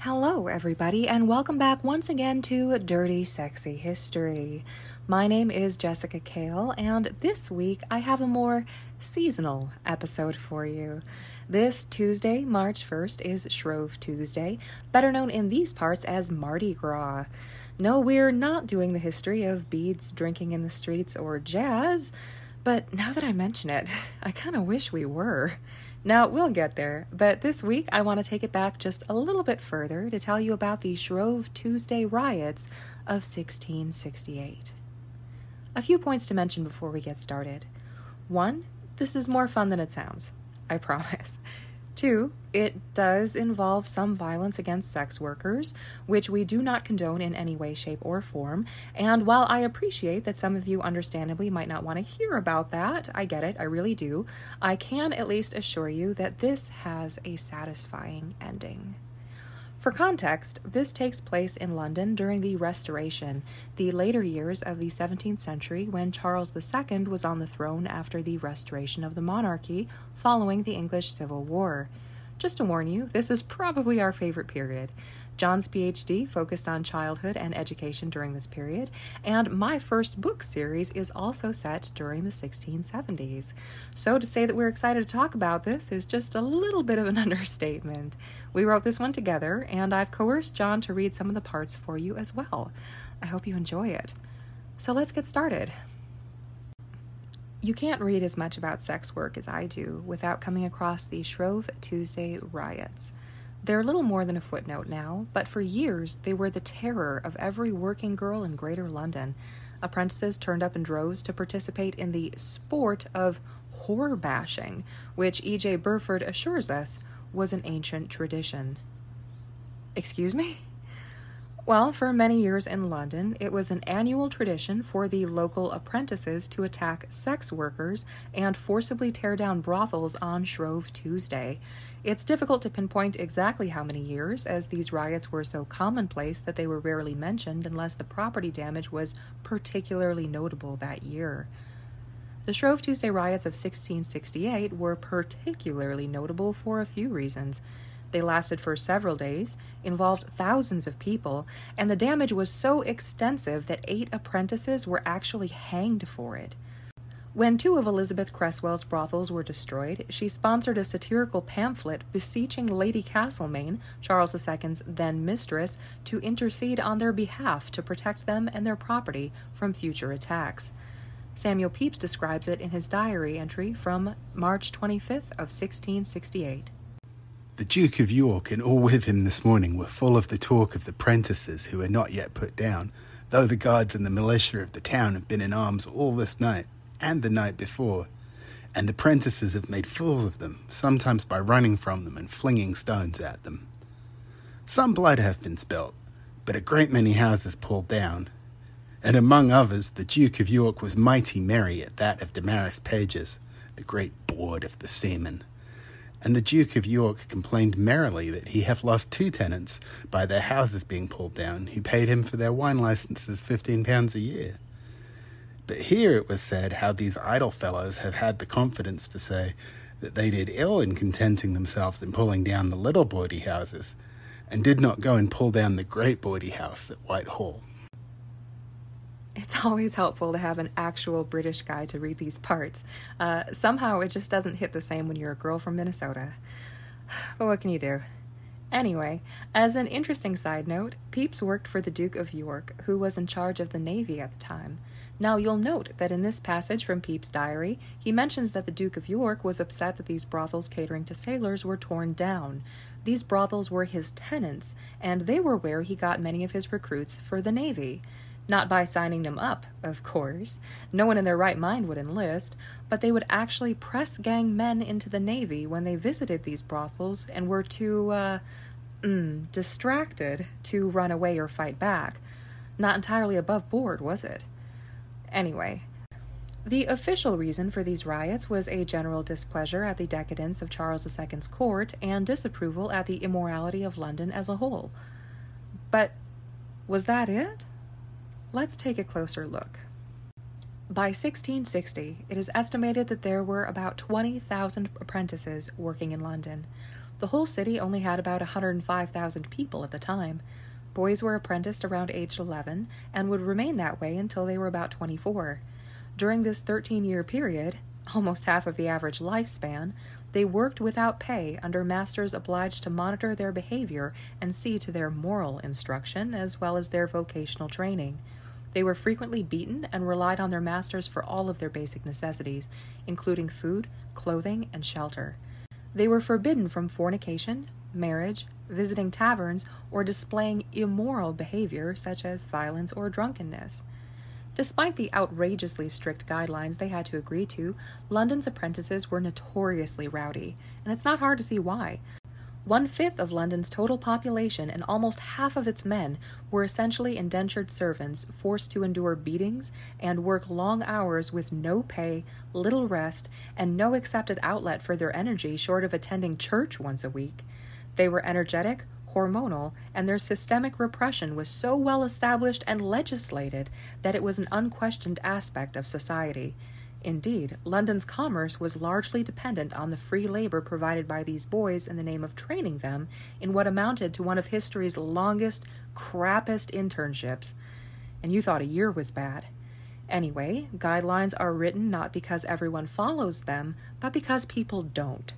Hello, everybody, and welcome back once again to Dirty Sexy History. My name is Jessica Kale, and this week I have a more seasonal episode for you. This Tuesday, March 1st, is Shrove Tuesday, better known in these parts as Mardi Gras. No, we're not doing the history of beads, drinking in the streets, or jazz, but now that I mention it, I kind of wish we were. Now, we'll get there, but this week I want to take it back just a little bit further to tell you about the Shrove Tuesday riots of 1668. A few points to mention before we get started. 1. This is more fun than it sounds. I promise. 2. It does involve some violence against sex workers, which we do not condone in any way, shape, or form. And while I appreciate that some of you understandably might not want to hear about that, I get it, I really do, I can at least assure you that this has a satisfying ending. For context, this takes place in London during the Restoration, the later years of the 17th century when Charles II was on the throne after the restoration of the monarchy following the English Civil War. Just to warn you, this is probably our favorite period. John's PhD focused on childhood and education during this period, and my first book series is also set during the 1670s. So to say that we're excited to talk about this is just a little bit of an understatement. We wrote this one together, and I've coerced John to read some of the parts for you as well. I hope you enjoy it. So let's get started. You can't read as much about sex work as I do without coming across the Shrove Tuesday riots. They're little more than a footnote now, but for years they were the terror of every working girl in Greater London. Apprentices turned up in droves to participate in the sport of whore bashing, which E.J. Burford assures us was an ancient tradition. Excuse me? Well, for many years in London, it was an annual tradition for the local apprentices to attack sex workers and forcibly tear down brothels on Shrove Tuesday. It's difficult to pinpoint exactly how many years, as these riots were so commonplace that they were rarely mentioned unless the property damage was particularly notable that year. The Shrove Tuesday riots of 1668 were particularly notable for a few reasons. They lasted for several days, involved thousands of people, and the damage was so extensive that 8 apprentices were actually hanged for it. When 2 of Elizabeth Cresswell's brothels were destroyed, she sponsored a satirical pamphlet beseeching Lady Castlemaine, Charles II's then mistress, to intercede on their behalf to protect them and their property from future attacks. Samuel Pepys describes it in his diary entry from March 25th of 1668. The Duke of York and all with him this morning were full of the talk of the prentices who were not yet put down, though the guards and the militia of the town have been in arms all this night and the night before, and the prentices have made fools of them, sometimes by running from them and flinging stones at them. Some blood hath been spilt, but a great many houses pulled down, and among others the Duke of York was mighty merry at that of Damaris Pages, the great bawd of the seamen. And the Duke of York complained merrily that he hath lost 2 tenants by their houses being pulled down, who paid him for their wine licenses £15 a year. But here it was said how these idle fellows have had the confidence to say that they did ill in contenting themselves in pulling down the little bawdy houses, and did not go and pull down the great bawdy house at Whitehall. It's always helpful to have an actual British guy to read these parts. Somehow it just doesn't hit the same when you're a girl from Minnesota. But what can you do? Anyway, as an interesting side note, Pepys worked for the Duke of York, who was in charge of the Navy at the time. Now you'll note that in this passage from Pepys' diary, he mentions that the Duke of York was upset that these brothels catering to sailors were torn down. These brothels were his tenants, and they were where he got many of his recruits for the Navy. Not by signing them up, of course. No one in their right mind would enlist, but they would actually press gang men into the Navy when they visited these brothels and were too, distracted to run away or fight back. Not entirely above board, was it? Anyway, the official reason for these riots was a general displeasure at the decadence of Charles II's court and disapproval at the immorality of London as a whole. But was that it? Let's take a closer look. By 1660, it is estimated that there were about 20,000 apprentices working in London. The whole city only had about 105,000 people at the time. Boys were apprenticed around age 11 and would remain that way until they were about 24. During this 13-year period, almost half of the average lifespan, they worked without pay under masters obliged to monitor their behavior and see to their moral instruction as well as their vocational training. They were frequently beaten and relied on their masters for all of their basic necessities, including food, clothing, and shelter. They were forbidden from fornication, marriage, visiting taverns, or displaying immoral behavior such as violence or drunkenness. Despite the outrageously strict guidelines they had to agree to, London's apprentices were notoriously rowdy, and it's not hard to see why. 1/5 of London's total population and almost half of its men were essentially indentured servants forced to endure beatings and work long hours with no pay, little rest, and no accepted outlet for their energy short of attending church once a week. They were energetic, hormonal, and their systemic repression was so well established and legislated that it was an unquestioned aspect of society. Indeed, London's commerce was largely dependent on the free labor provided by these boys in the name of training them in what amounted to one of history's longest, crappest internships. And you thought a year was bad. Anyway, guidelines are written not because everyone follows them, but because people don't.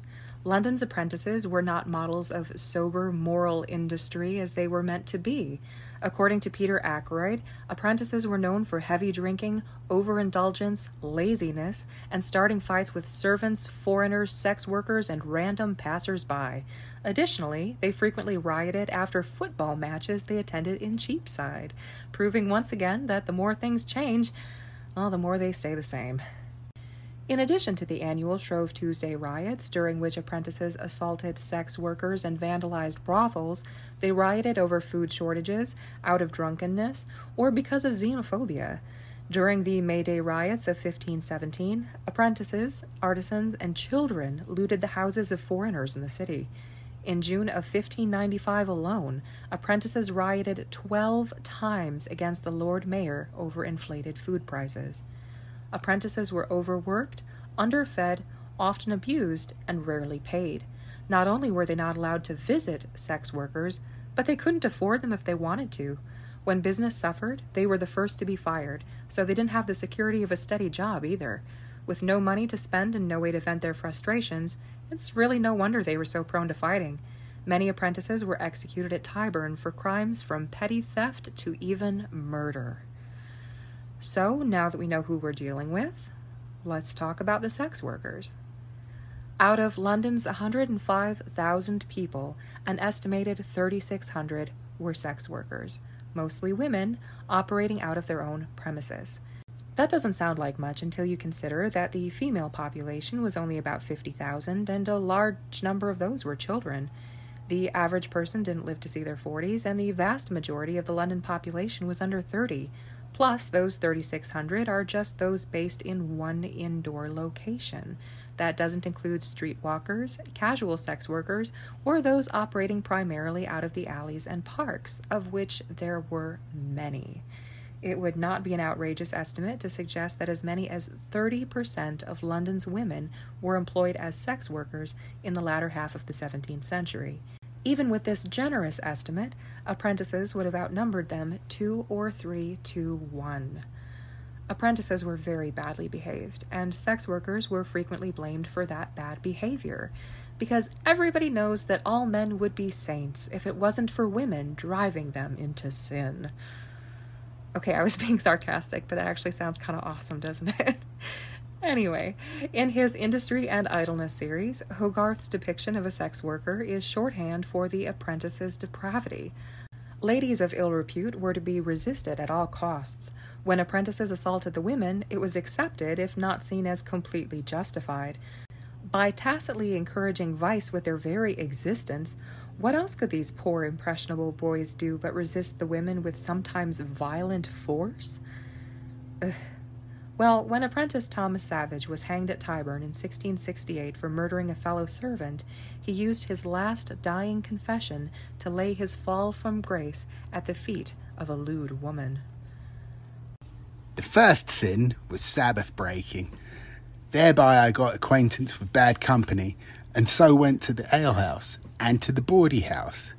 London's apprentices were not models of sober, moral industry as they were meant to be. According to Peter Ackroyd, apprentices were known for heavy drinking, overindulgence, laziness, and starting fights with servants, foreigners, sex workers, and random passers-by. Additionally, they frequently rioted after football matches they attended in Cheapside, proving once again that the more things change, well, the more they stay the same. In addition to the annual Shrove Tuesday riots, during which apprentices assaulted sex workers and vandalized brothels, they rioted over food shortages, out of drunkenness, or because of xenophobia. During the May Day riots of 1517, apprentices, artisans, and children looted the houses of foreigners in the city. In June of 1595 alone, apprentices rioted 12 times against the Lord Mayor over inflated food prices. Apprentices were overworked, underfed, often abused, and rarely paid. Not only were they not allowed to visit sex workers, but they couldn't afford them if they wanted to. When business suffered, they were the first to be fired, so they didn't have the security of a steady job either. With no money to spend and no way to vent their frustrations, it's really no wonder they were so prone to fighting. Many apprentices were executed at Tyburn for crimes from petty theft to even murder. So, now that we know who we're dealing with, let's talk about the sex workers. Out of London's 105,000 people, an estimated 3,600 were sex workers, mostly women, operating out of their own premises. That doesn't sound like much until you consider that the female population was only about 50,000, and a large number of those were children. The average person didn't live to see their 40s, and the vast majority of the London population was under 30. Plus, those 3,600 are just those based in one indoor location. That doesn't include streetwalkers, casual sex workers, or those operating primarily out of the alleys and parks, of which there were many. It would not be an outrageous estimate to suggest that as many as 30% of London's women were employed as sex workers in the latter half of the 17th century. Even with this generous estimate, apprentices would have outnumbered them 2 or 3 to 1. Apprentices were very badly behaved, and sex workers were frequently blamed for that bad behavior, because everybody knows that all men would be saints if it wasn't for women driving them into sin. Okay, I was being sarcastic, but that actually sounds kind of awesome, doesn't it? Anyway, in his Industry and Idleness series, Hogarth's depiction of a sex worker is shorthand for the apprentice's depravity. Ladies of ill repute were to be resisted at all costs. When apprentices assaulted the women, it was accepted, if not seen as completely justified. By tacitly encouraging vice with their very existence, what else could these poor, impressionable boys do but resist the women with sometimes violent force? Ugh. Well, when apprentice Thomas Savage was hanged at Tyburn in 1668 for murdering a fellow servant, he used his last dying confession to lay his fall from grace at the feet of a lewd woman. The first sin was Sabbath breaking. Thereby I got acquaintance with bad company, and so went to the alehouse and to the bawdy house.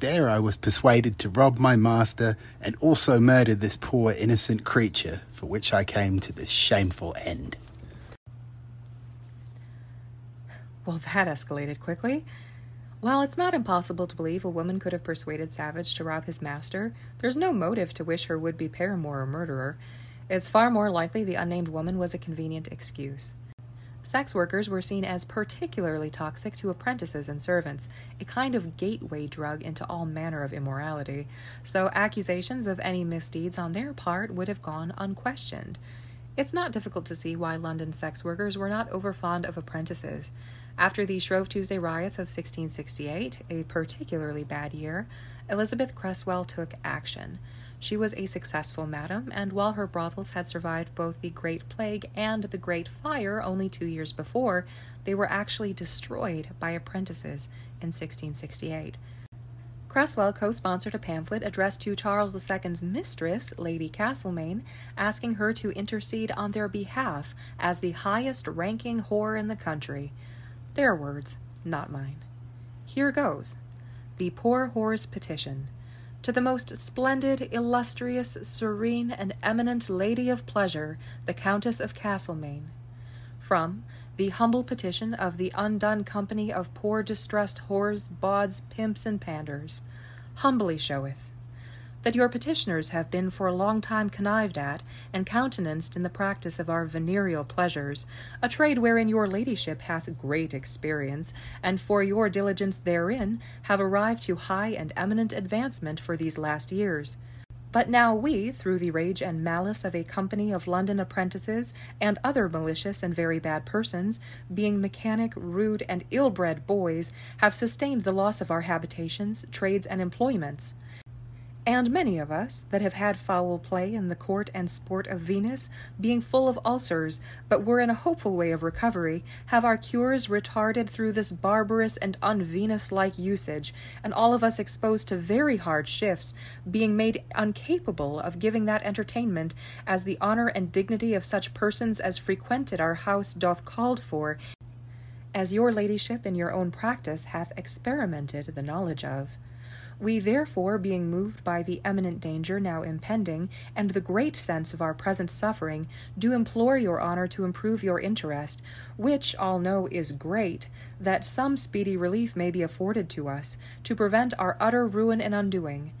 There I was persuaded to rob my master and also murder this poor innocent creature, for which I came to this shameful end. Well, that escalated quickly. While it's not impossible to believe a woman could have persuaded Savage to rob his master, there's no motive to wish her would-be paramour a murderer. It's far more likely the unnamed woman was a convenient excuse. Sex workers were seen as particularly toxic to apprentices and servants, a kind of gateway drug into all manner of immorality, so accusations of any misdeeds on their part would have gone unquestioned. It's not difficult to see why London sex workers were not overfond of apprentices. After the Shrove Tuesday riots of 1668, a particularly bad year, Elizabeth Cresswell took action. She was a successful madam, and while her brothels had survived both the Great Plague and the Great Fire only 2 years before, they were actually destroyed by apprentices in 1668. Cresswell co-sponsored a pamphlet addressed to Charles II's mistress, Lady Castlemaine, asking her to intercede on their behalf as the highest-ranking whore in the country. Their words, not mine. Here goes. The Poor Whore's Petition. To the most splendid, illustrious, serene, and eminent lady of pleasure, the Countess of Castlemaine. From the humble petition of the undone company of poor distressed whores, bawds, pimps, and panders, humbly showeth that your petitioners have been for a long time connived at and countenanced in the practice of our venereal pleasures, a trade wherein your ladyship hath great experience, and for your diligence therein have arrived to high and eminent advancement for these last years. But now we, through the rage and malice of a company of London apprentices and other malicious and very bad persons, being mechanic, rude, and ill-bred boys, have sustained the loss of our habitations, trades, and employments. And many of us, that have had foul play in the court and sport of Venus, being full of ulcers, but were in a hopeful way of recovery, have our cures retarded through this barbarous and un-Venus-like usage, and all of us exposed to very hard shifts, being made incapable of giving that entertainment, as the honor and dignity of such persons as frequented our house doth called for, as your ladyship in your own practice hath experimented the knowledge of. We therefore, being moved by the eminent danger now impending, and the great sense of our present suffering, do implore your honour to improve your interest, which all know is great, that some speedy relief may be afforded to us, to prevent our utter ruin and undoing,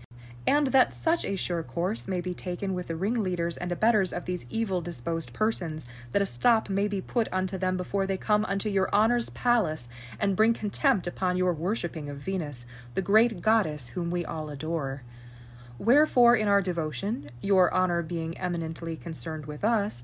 and that such a sure course may be taken with the ringleaders and abettors of these evil-disposed persons, that a stop may be put unto them before they come unto your honour's palace, and bring contempt upon your worshipping of Venus, the great goddess whom we all adore. Wherefore in our devotion, your honour being eminently concerned with us,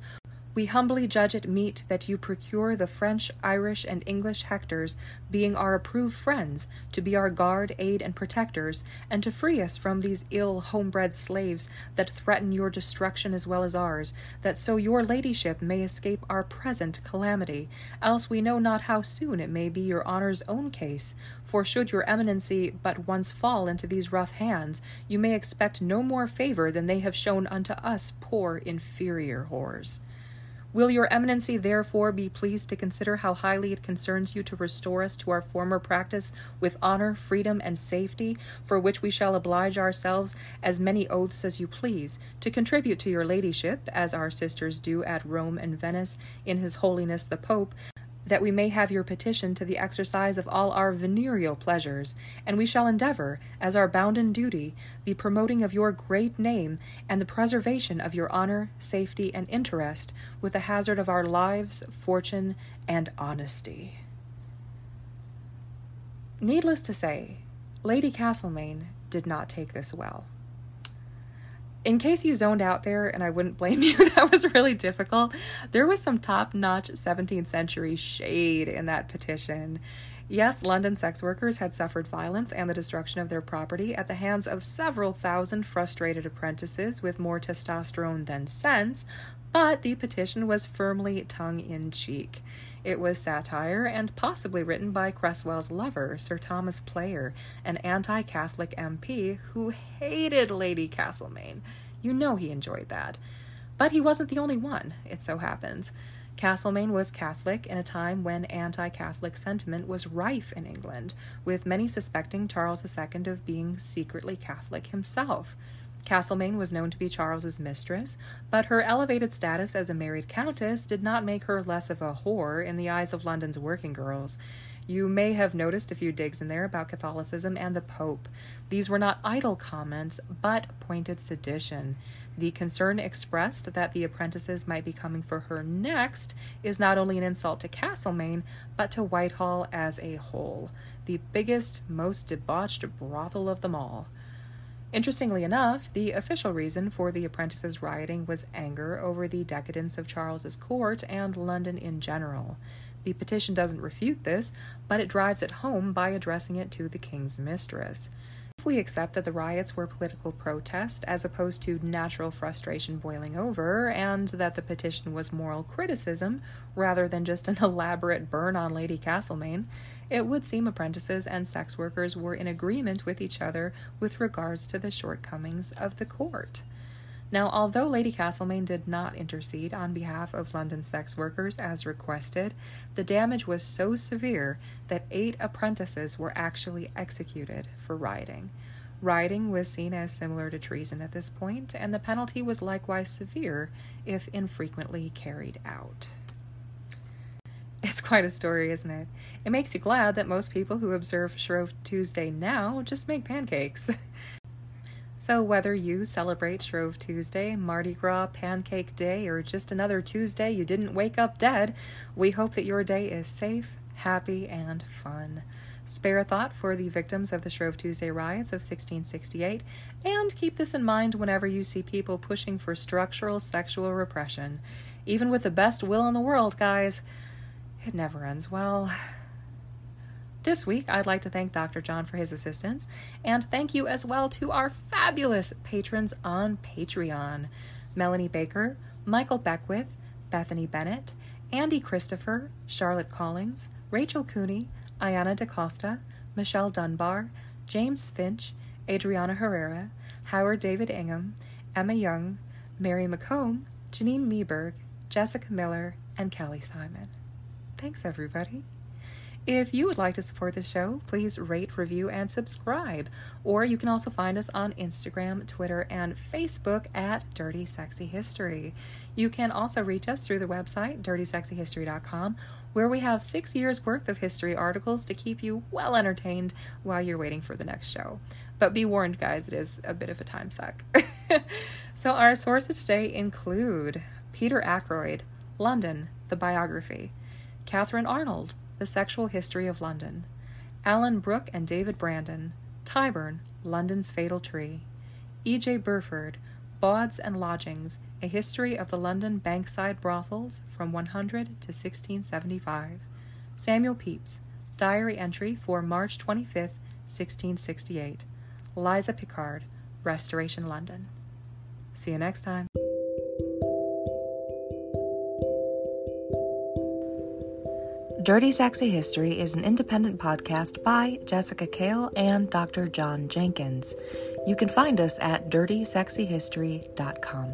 we humbly judge it meet that you procure the French, Irish, and English Hectors, being our approved friends, to be our guard, aid, and protectors, and to free us from these ill homebred slaves that threaten your destruction as well as ours, that so your ladyship may escape our present calamity, else we know not how soon it may be your honour's own case, for should your eminency but once fall into these rough hands, you may expect no more favour than they have shown unto us poor inferior whores. Will your eminency therefore be pleased to consider how highly it concerns you to restore us to our former practice with honour, freedom, and safety, for which we shall oblige ourselves as many oaths as you please, to contribute to your ladyship, as our sisters do at Rome and Venice, in his holiness the Pope, that we may have your petition to the exercise of all our venereal pleasures, and we shall endeavour, as our bounden duty, the promoting of your great name, and the preservation of your honour, safety, and interest, with the hazard of our lives, fortune, and honesty. Needless to say, Lady Castlemaine did not take this well. In case you zoned out there, and I wouldn't blame you, that was really difficult, there was some top-notch 17th century shade in that petition. Yes, London sex workers had suffered violence and the destruction of their property at the hands of several thousand frustrated apprentices with more testosterone than sense, but the petition was firmly tongue-in-cheek. It was satire and possibly written by Cresswell's lover, Sir Thomas Player, an anti-Catholic MP who hated Lady Castlemaine. You know he enjoyed that. But he wasn't the only one, it so happens. Castlemaine was Catholic in a time when anti-Catholic sentiment was rife in England, with many suspecting Charles II of being secretly Catholic himself. Castlemaine was known to be Charles's mistress, but her elevated status as a married countess did not make her less of a whore in the eyes of London's working girls. You may have noticed a few digs in there about Catholicism and the Pope. These were not idle comments, but pointed sedition. The concern expressed that the apprentices might be coming for her next is not only an insult to Castlemaine, but to Whitehall as a whole, the biggest, most debauched brothel of them all. Interestingly enough, the official reason for the apprentices' rioting was anger over the decadence of Charles's court and London in general. The petition doesn't refute this, but it drives it home by addressing it to the king's mistress. If we accept that the riots were political protest as opposed to natural frustration boiling over, and that the petition was moral criticism rather than just an elaborate burn on Lady Castlemaine, it would seem apprentices and sex workers were in agreement with each other with regards to the shortcomings of the court. Now, although Lady Castlemaine did not intercede on behalf of London sex workers as requested, the damage was so severe that 8 apprentices were actually executed for rioting. Rioting was seen as similar to treason at this point, and the penalty was likewise severe if infrequently carried out. It's quite a story, isn't it? It makes you glad that most people who observe Shrove Tuesday now just make pancakes. So whether you celebrate Shrove Tuesday, Mardi Gras, Pancake Day, or just another Tuesday you didn't wake up dead, we hope that your day is safe, happy, and fun. Spare a thought for the victims of the Shrove Tuesday riots of 1668, and keep this in mind whenever you see people pushing for structural sexual repression. Even with the best will in the world, guys, it never ends well. This week, I'd like to thank Dr. John for his assistance, and thank you as well to our fabulous patrons on Patreon: Melanie Baker, Michael Beckwith, Bethany Bennett, Andy Christopher, Charlotte Collings, Rachel Cooney, Ayana DaCosta, Michelle Dunbar, James Finch, Adriana Herrera, Howard David Ingham, Emma Young, Mary McComb, Janine Meeberg, Jessica Miller, and Kelly Simon. Thanks, everybody. If you would like to support the show, please rate, review, and subscribe. Or you can also find us on Instagram, Twitter, and Facebook at Dirty Sexy History. You can also reach us through the website, dirtysexyhistory.com, where we have 6 years' worth of history articles to keep you well entertained while you're waiting for the next show. But be warned, guys, it is a bit of a time suck. So our sources today include Peter Ackroyd, London, The Biography; Catherine Arnold, The Sexual History of London; Alan Brooke and David Brandon, Tyburn, London's Fatal Tree; E.J. Burford, Bawds and Lodgings, A History of the London Bankside Brothels from 100 to 1675; Samuel Pepys, Diary Entry for March 25, 1668; Liza Picard, Restoration London. See you next time. Dirty Sexy History is an independent podcast by Jessica Kale and Dr. John Jenkins. You can find us at dirtysexyhistory.com.